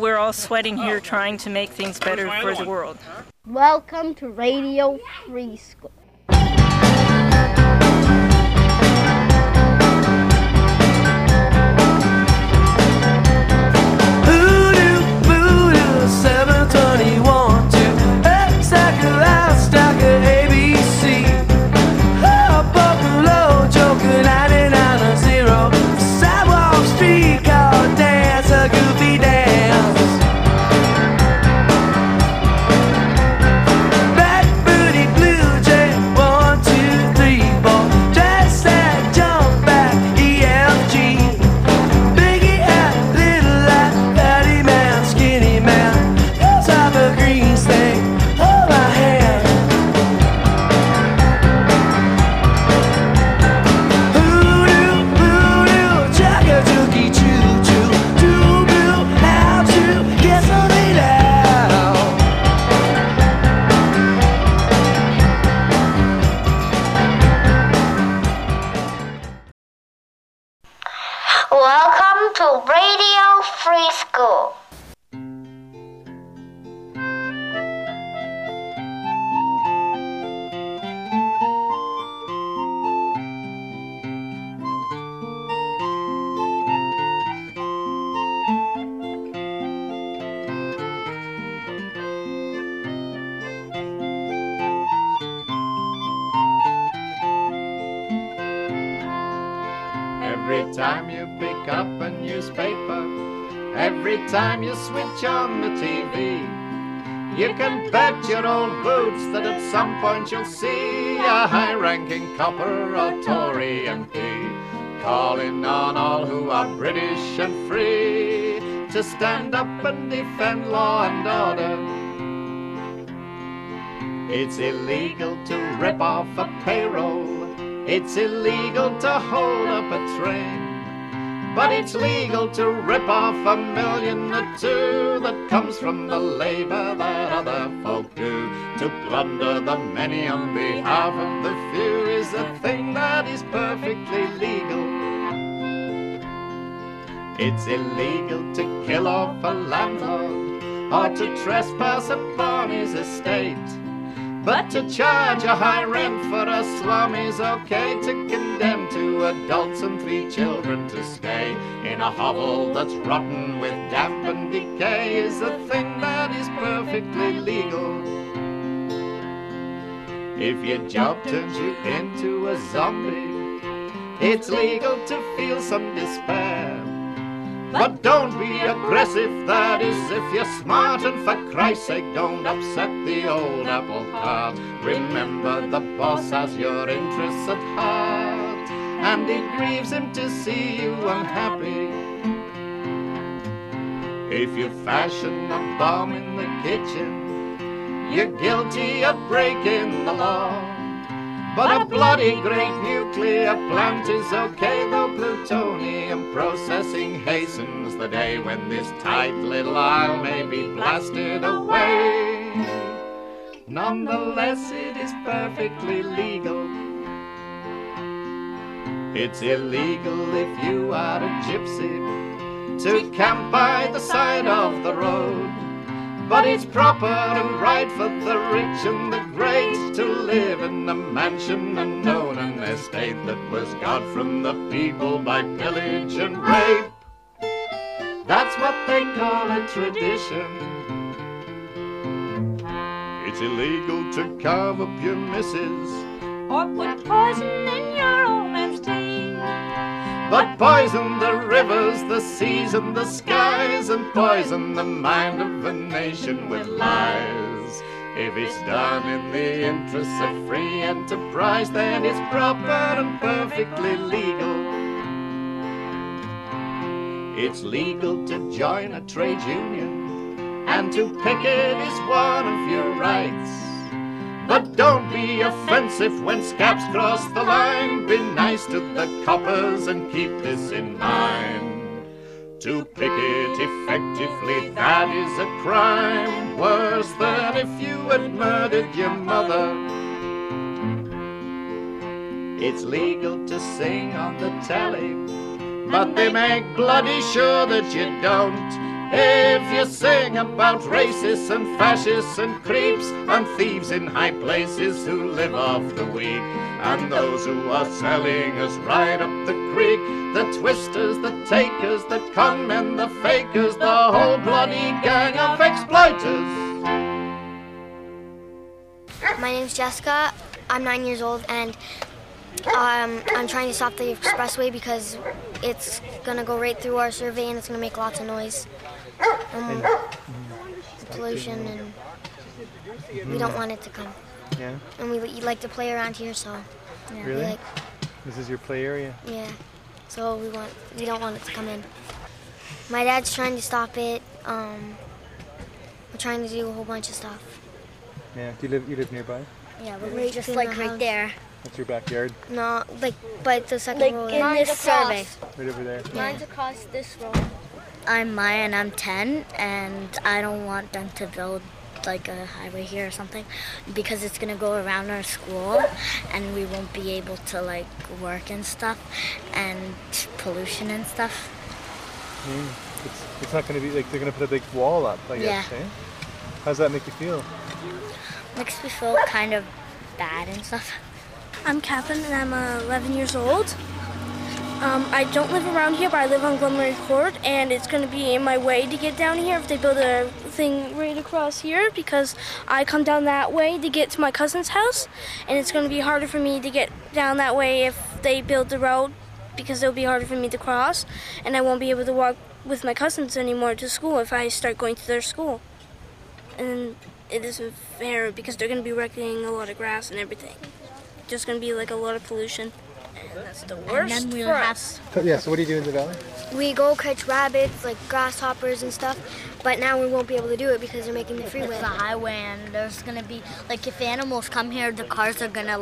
We're all sweating here trying to make things better for the world. Welcome to Radio Free School. Welcome to Radio Free School. Every time you pick up a newspaper, every time you switch on the TV, you can bet your old boots that at some point you'll see a high-ranking copper or Tory MP calling on all who are British and free to stand up and defend law and order. It's illegal to rip off a payroll. It's illegal to hold up a train, but it's legal to rip off $1 million or $2 that comes from the labor that other folk do. To plunder the many on behalf of the few is a thing that is perfectly legal. It's illegal to kill off a landlord or to trespass upon his estate, but to charge a high rent for a slum is okay. To condemn 2 adults and 3 children to stay in a hovel that's rotten with damp and decay is a thing that is perfectly legal. If your job turns you into a zombie, it's legal to feel some despair, but don't be aggressive, that is, if you're smart. And for Christ's sake, don't upset the old apple cart. Remember, the boss has your interests at heart, and it grieves him to see you unhappy. If you fashion a bomb in the kitchen, you're guilty of breaking the law. But a bloody great nuclear plant is okay, though plutonium processing hastens the day when this tight little isle may be blasted away. Nonetheless, it is perfectly legal. It's illegal if you are a gypsy to camp by the side of the road, but it's proper and right for the rich and the great to live in a mansion and own an estate that was got from the people by pillage and rape. That's what they call a tradition. It's illegal to carve up your missus or put poison in your old man's tea, but poison the rivers, the seas and the skies, and poison the mind of a nation with lies. If it's done in the interests of free enterprise, then it's proper and perfectly legal. It's legal to join a trade union, and to picket is one of your rights. But don't be offensive when scabs cross the line. Be nice to the coppers and keep this in mind. To picket effectively, that is a crime, worse than if you had murdered your mother. It's legal to sing on the telly, but they make bloody sure that you don't. If you sing about racists and fascists and creeps and thieves in high places who live off the weak, and those who are selling us right up the creek, the twisters, the takers, the con men, the fakers, the whole bloody gang of exploiters. My name's Jessica. I'm 9 years old, and I'm trying to stop the expressway because it's going to go right through our survey and it's going to make lots of noise. Pollution, and we don't want it to come. Yeah. And we like to play around here, so yeah. Really? This is your play area? Yeah. So we don't want it to come in. My dad's trying to stop it. We're trying to do a whole bunch of stuff. Yeah. Do you live nearby? Yeah, but we're just right there. That's your backyard? No, but the second row. In this survey. Right over there. Yeah. Mine's across this row. I'm Maya and I'm 10, and I don't want them to build a highway here or something because it's going to go around our school and we won't be able to work and stuff, and pollution and stuff. Mm. It's not going to be they're going to put a big wall up, I guess. Eh? How does that make you feel? Makes me feel kind of bad and stuff. I'm Catherine and I'm 11 years old. I don't live around here, but I live on Glenmary Court, and it's going to be in my way to get down here if they build a thing right across here, because I come down that way to get to my cousin's house, and it's going to be harder for me to get down that way if they build the road, because it'll be harder for me to cross, and I won't be able to walk with my cousins anymore to school if I start going to their school. And it isn't fair, because they're going to be wrecking a lot of grass and everything. It's just going to be a lot of pollution. And that's the worst. And then we'll have... Yeah, so what do you do in the valley? We go catch rabbits, grasshoppers and stuff, but now we won't be able to do it because they're making the freeway. It's a highway, and there's going to be, if animals come here, the cars are going to,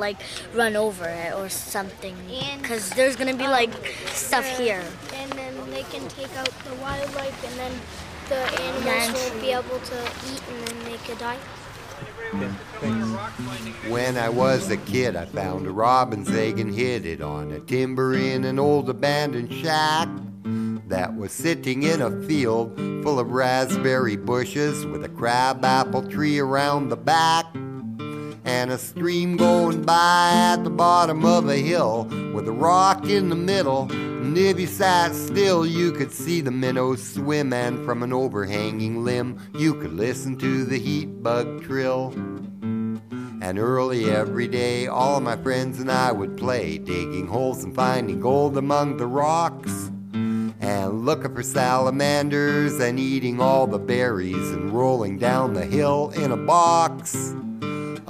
run over it or something, because there's going to be, stuff here. And then they can take out the wildlife, and then the animals will be able to eat, and then they could die. Yeah, when I was a kid, I found a robin's egg and hid it on a timber in an old abandoned shack that was sitting in a field full of raspberry bushes with a crabapple tree around the back and a stream going by at the bottom of a hill with a rock in the middle. And if you sat still, you could see the minnows swim, and from an overhanging limb, you could listen to the heat bug trill. And early every day, all of my friends and I would play, digging holes and finding gold among the rocks, and looking for salamanders and eating all the berries and rolling down the hill in a box.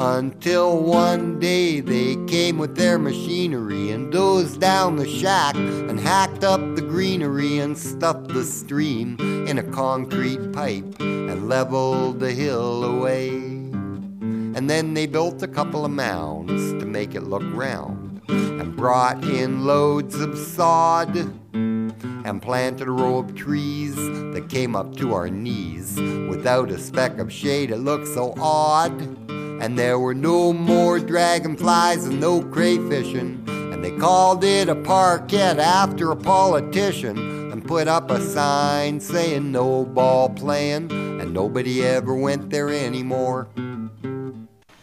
Until one day they came with their machinery and dozed down the shack and hacked up the greenery and stuffed the stream in a concrete pipe and leveled the hill away. And then they built a couple of mounds to make it look round and brought in loads of sod and planted a row of trees that came up to our knees without a speck of shade. It looked so odd. And there were no more dragonflies and no crayfishing. And they called it a parkette after a politician and put up a sign saying no ball playing. And nobody ever went there anymore.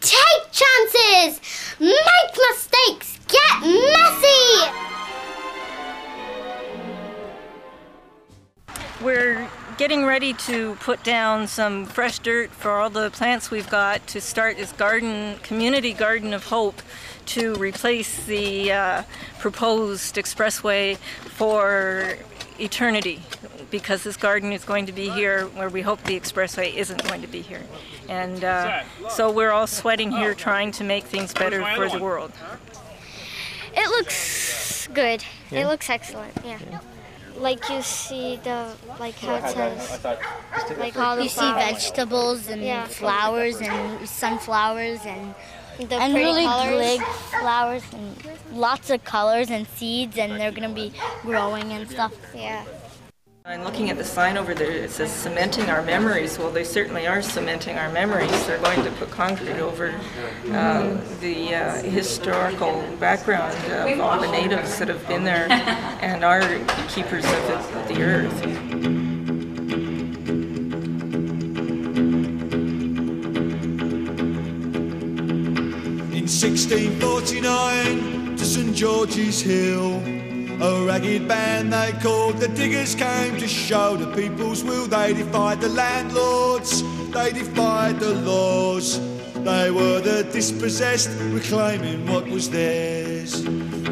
Take chances! Make mistakes! Get messy! We're getting ready to put down some fresh dirt for all the plants we've got to start this garden, community garden of hope, to replace the proposed expressway for eternity, because this garden is going to be here where we hope the expressway isn't going to be here. And so we're all sweating here trying to make things better for the world. It looks good. Yeah. It looks excellent, yeah. You see how it says, all the you flowers. See vegetables and flowers and sunflowers and really big flowers and lots of colors and seeds, and they're going to be growing and stuff. Yeah. I'm looking at the sign over there. It says cementing our memories. Well, they certainly are cementing our memories. They're going to put concrete over the historical background of all the natives that have been there and are keepers of the earth. 1649 to St. George's Hill. A ragged band they called the Diggers came to show the people's will. They defied the landlords, they defied the laws. They were the dispossessed, reclaiming what was theirs.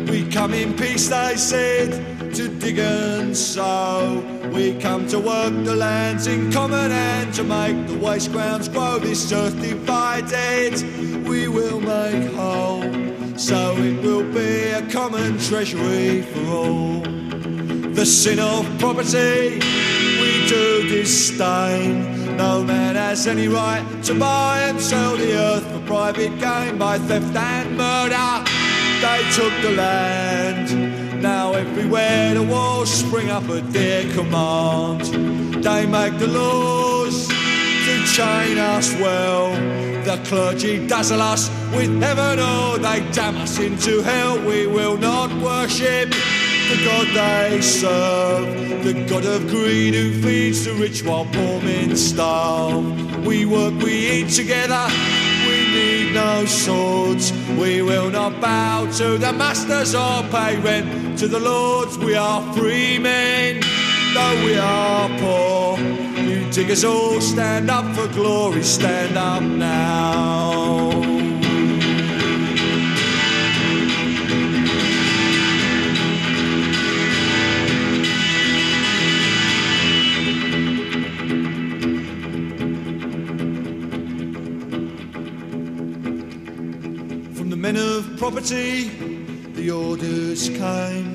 We come in peace, they said, to dig and sow. We come to work the lands in common and to make the waste grounds grow. This earth divided, we will make whole. So it will be a common treasury for all. The sin of property we do disdain. No man has any right to buy and sell the earth for private gain. By theft and murder they took the land. Now everywhere the walls spring up at their command. They make the laws to chain us well. The clergy dazzle us with heaven, or they damn us into hell. We will not worship the God they serve, the God of greed who feeds the rich while poor men starve. We work, we eat together, we need no swords. We will not bow to the masters or pay rent to the lords. We are free men, though we are poor. Diggers all stand up for glory, stand up now. From the men of property, the orders came.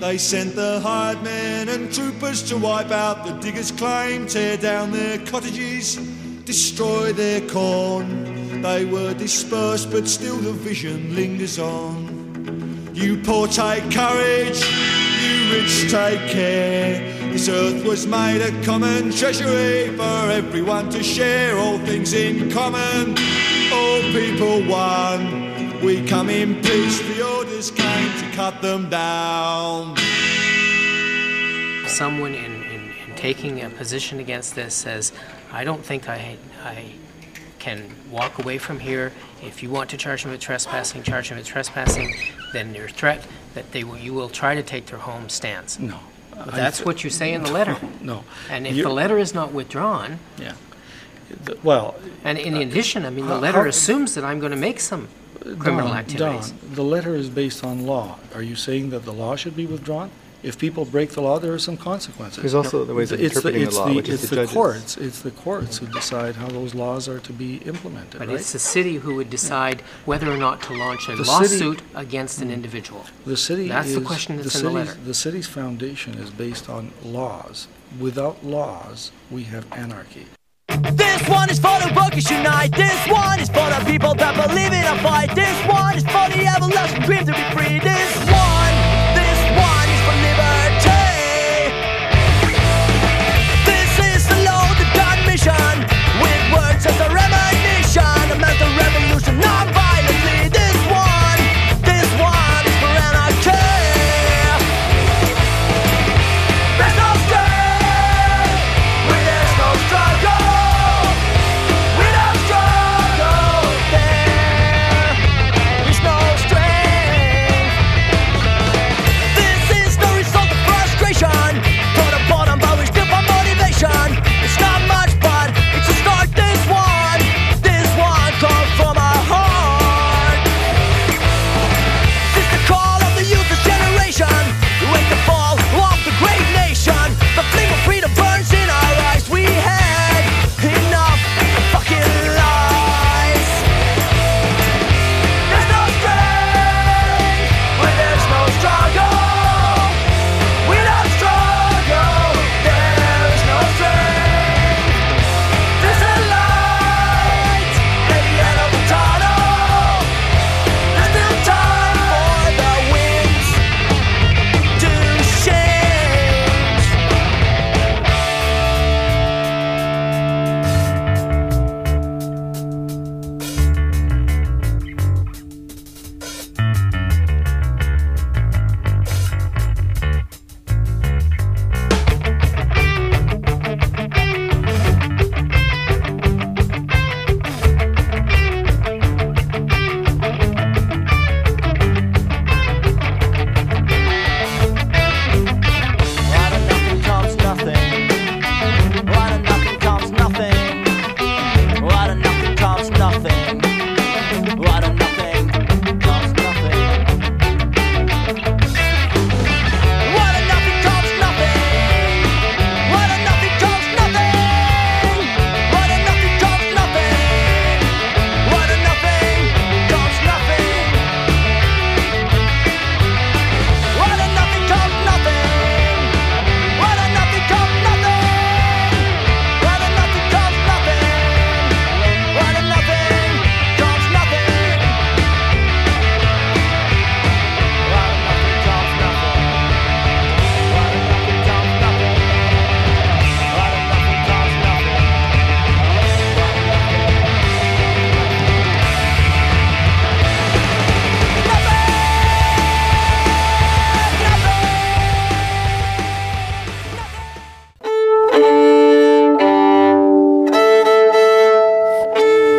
They sent the hired men and troopers to wipe out the diggers' claim, tear down their cottages, destroy their corn. They were dispersed, but still the vision lingers on. You poor, take courage. You rich, take care. This earth was made a common treasury for everyone to share. All things in common, all people one. We come in peace, the orders came to cut them down. Someone in taking a position against this says, I don't think I can walk away from here. If you want to charge them with trespassing, then your threat that you will try to take their home stands. No. But that's what you say in the letter. No. And if the letter is not withdrawn... Yeah. Well... And in addition, I mean, the letter assumes that I'm going to make some... criminal activities. Don, the letter is based on law. Are you saying that the law should be withdrawn? If people break the law, there are some consequences. There's also the ways of interpreting the law, which is the judges. Courts. It's the courts who decide how those laws are to be implemented. But right? It's the city who would decide whether or not to launch a lawsuit against an individual. The city. That's the question that's in the letter. The city's foundation is based on laws. Without laws, we have anarchy. This one is for the workers unite. This one is for the people that believe in a fight. This one is for the everlasting dream to be free. This one is for liberty. This is the Lord of God mission, with words as a remission, a mental revolution, non-violently. This one is for anarchy.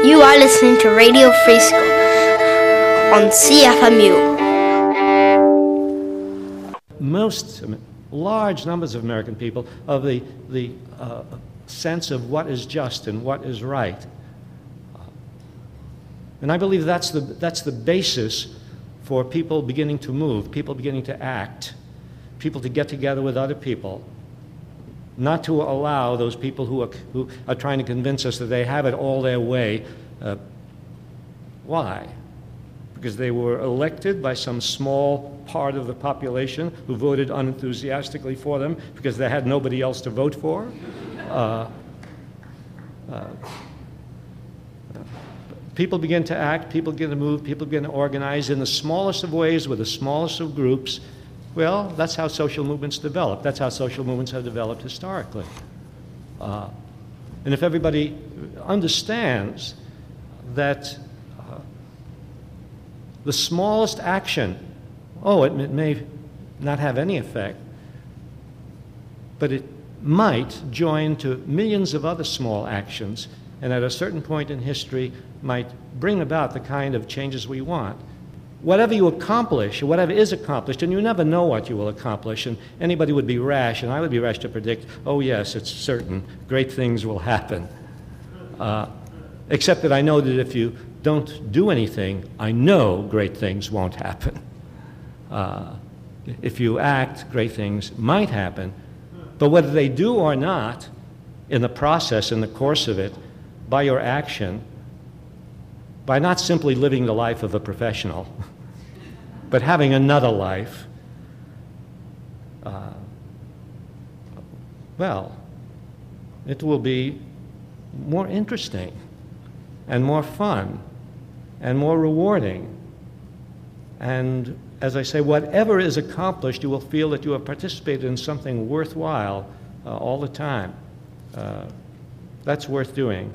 You are listening to Radio Free School on CFMU. Large numbers of American people of the sense of what is just and what is right. And I believe that's the basis for people beginning to move, people beginning to act, people to get together with other people, not to allow those people who are trying to convince us that they have it all their way. Why? Because they were elected by some small part of the population who voted unenthusiastically for them because they had nobody else to vote for. People begin to act, people begin to move, people begin to organize in the smallest of ways with the smallest of groups. Well, that's how social movements develop. That's how social movements have developed historically. And if everybody understands that the smallest action, it may not have any effect, but it might join to millions of other small actions, and at a certain point in history might bring about the kind of changes we want. Whatever you accomplish, whatever is accomplished, and you never know what you will accomplish, and anybody would be rash, and I would be rash to predict, yes, it's certain, great things will happen. Except that I know that if you don't do anything, I know great things won't happen. If you act, great things might happen. But whether they do or not, in the process, in the course of it, by your action, by not simply living the life of a professional, but having another life, it will be more interesting and more fun and more rewarding. And as I say, whatever is accomplished, you will feel that you have participated in something worthwhile all the time. That's worth doing.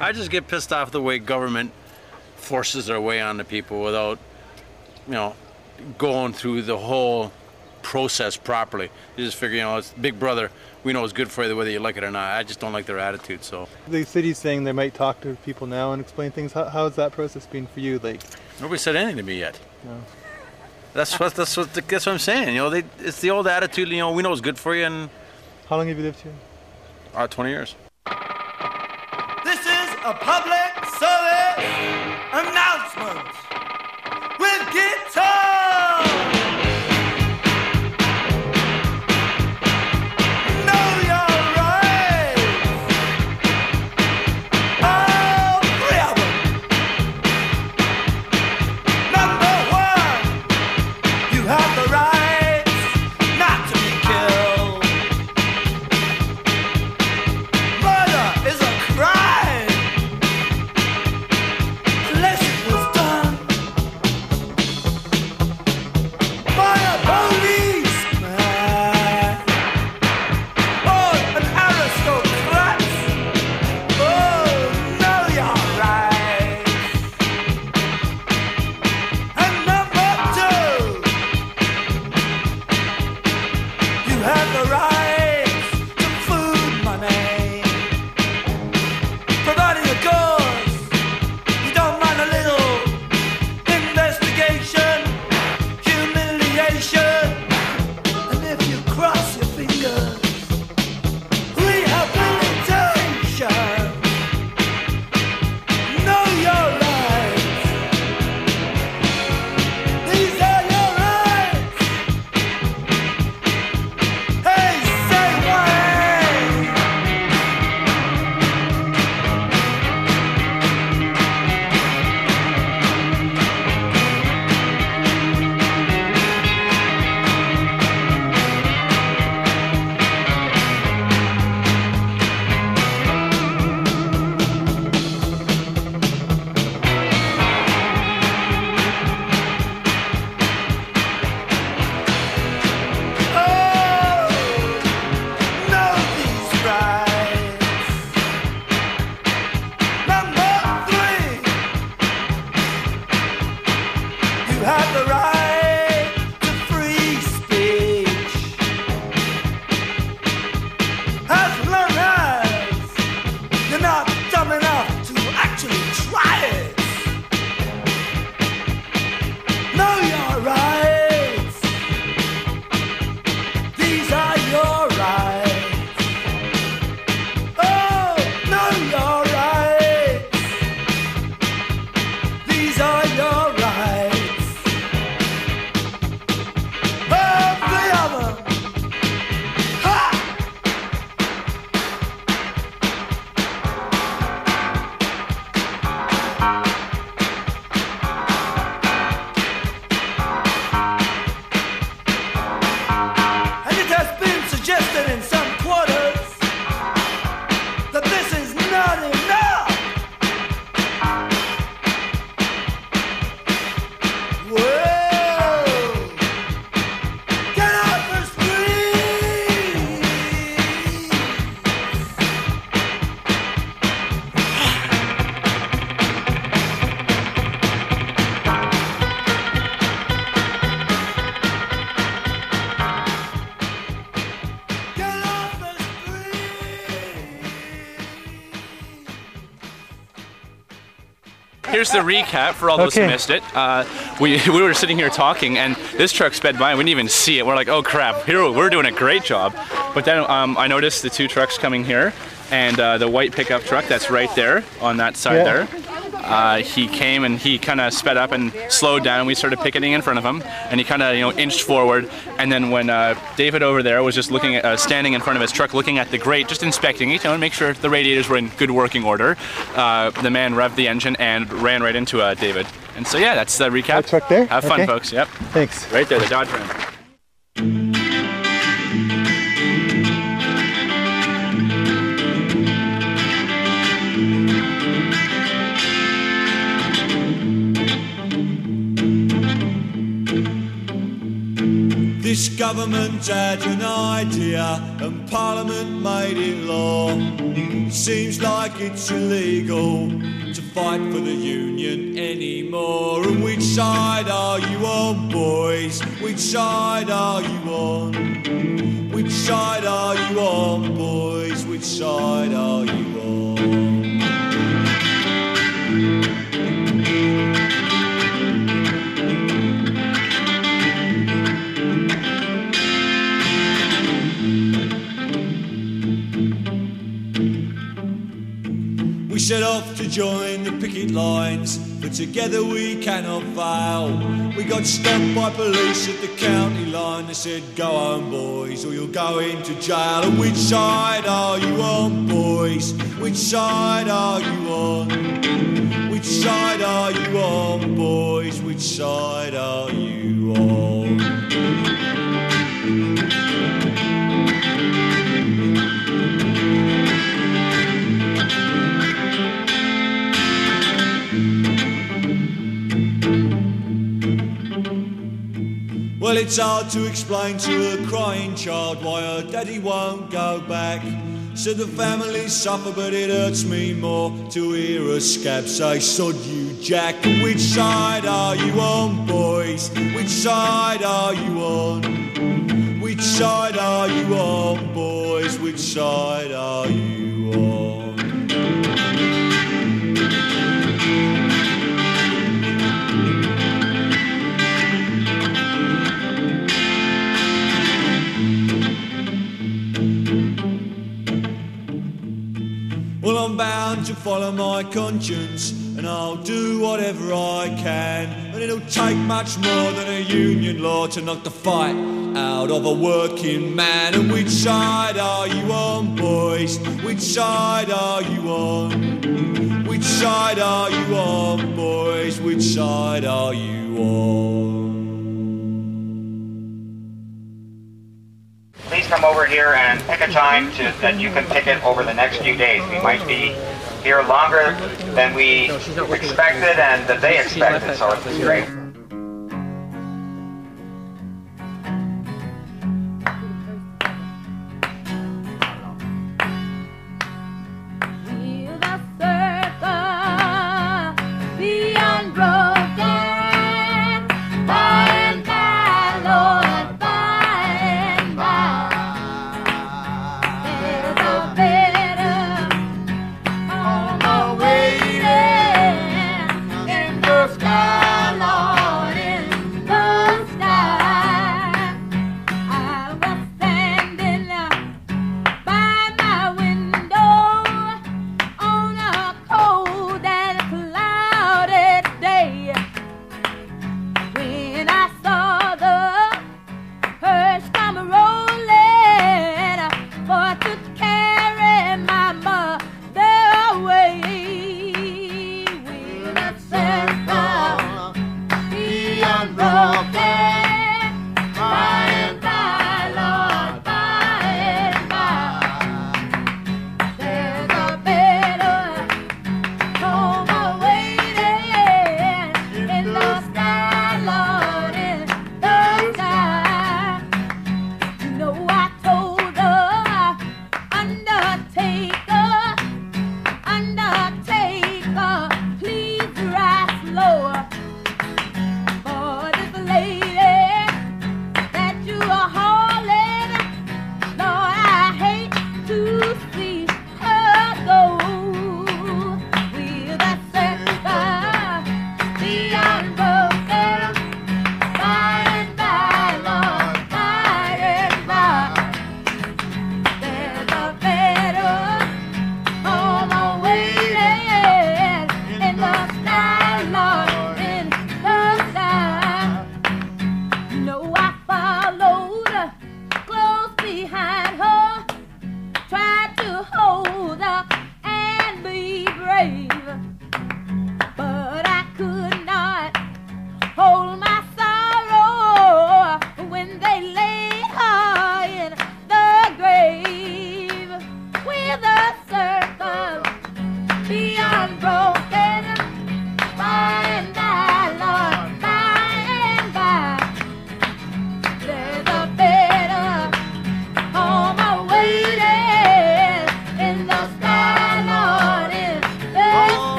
I just get pissed off the way government forces their way on the people without, going through the whole process properly. They just figure, it's Big Brother. We know it's good for you whether you like it or not. I just don't like their attitude. So the city's saying they might talk to people now and explain things. How has that process been for you? Nobody said anything to me yet. No. That's what I'm saying. It's the old attitude. We know it's good for you. And how long have you lived here? 20 years. This is a public service announcement with guitar. here's the recap for all those who missed it. We were sitting here talking, and this truck sped by, and we didn't even see it. We're like, oh crap, here we're doing a great job. But then I noticed the two trucks coming here, and the white pickup truck that's right there on that side there. He came and he kind of sped up and slowed down, and we started picketing in front of him, and he kind of, you know, inched forward. And then when David over there was just looking at, standing in front of his truck, looking at the grate, just inspecting it, you know, and make sure the radiators were in good working order, the man revved the engine and ran right into David. And so yeah, that's the recap. That truck there? Have fun, folks. Yep. Thanks. Right there, the Dodge Ram. This government had an idea and Parliament made it law. Seems like it's illegal to fight for the union anymore. And which side are you on, boys? Which side are you on? Which side are you on, boys? Which side are you on? We set off to join the picket lines, but together we cannot fail. We got stopped by police at the county line. They said, go home, boys, or you'll go into jail. And which side are you on, boys? Which side are you on? Which side are you on, boys? Which side are you on? Well, it's hard to explain to a crying child why her daddy won't go back. So the family suffer, but it hurts me more to hear a scab say, sod you, Jack. Which side are you on, boys? Which side are you on? Which side are you on, boys? Which side are you on? Well, I'm bound to follow my conscience, and I'll do whatever I can. And it'll take much more than a union law to knock the fight out of a working man. And which side are you on, boys? Which side are you on? Which side are you on, boys? Which side are you on? Please come over here and pick a time that you can picket over the next few days. We might be here longer than we expected and that they expected, so it's great. Sky, Lord.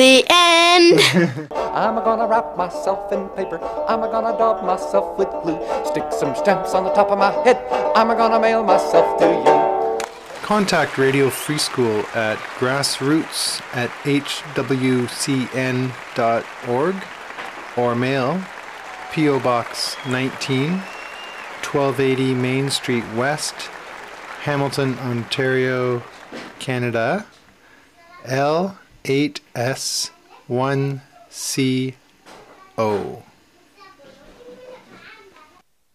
The end. I'm gonna wrap myself in paper. I'm gonna daub myself with glue. Stick some stamps on the top of my head. I'm gonna mail myself to you. Contact Radio Free School at grassroots@hwcn.org or mail P.O. Box 19, 1280 Main Street West, Hamilton, Ontario, Canada, L8S1CO.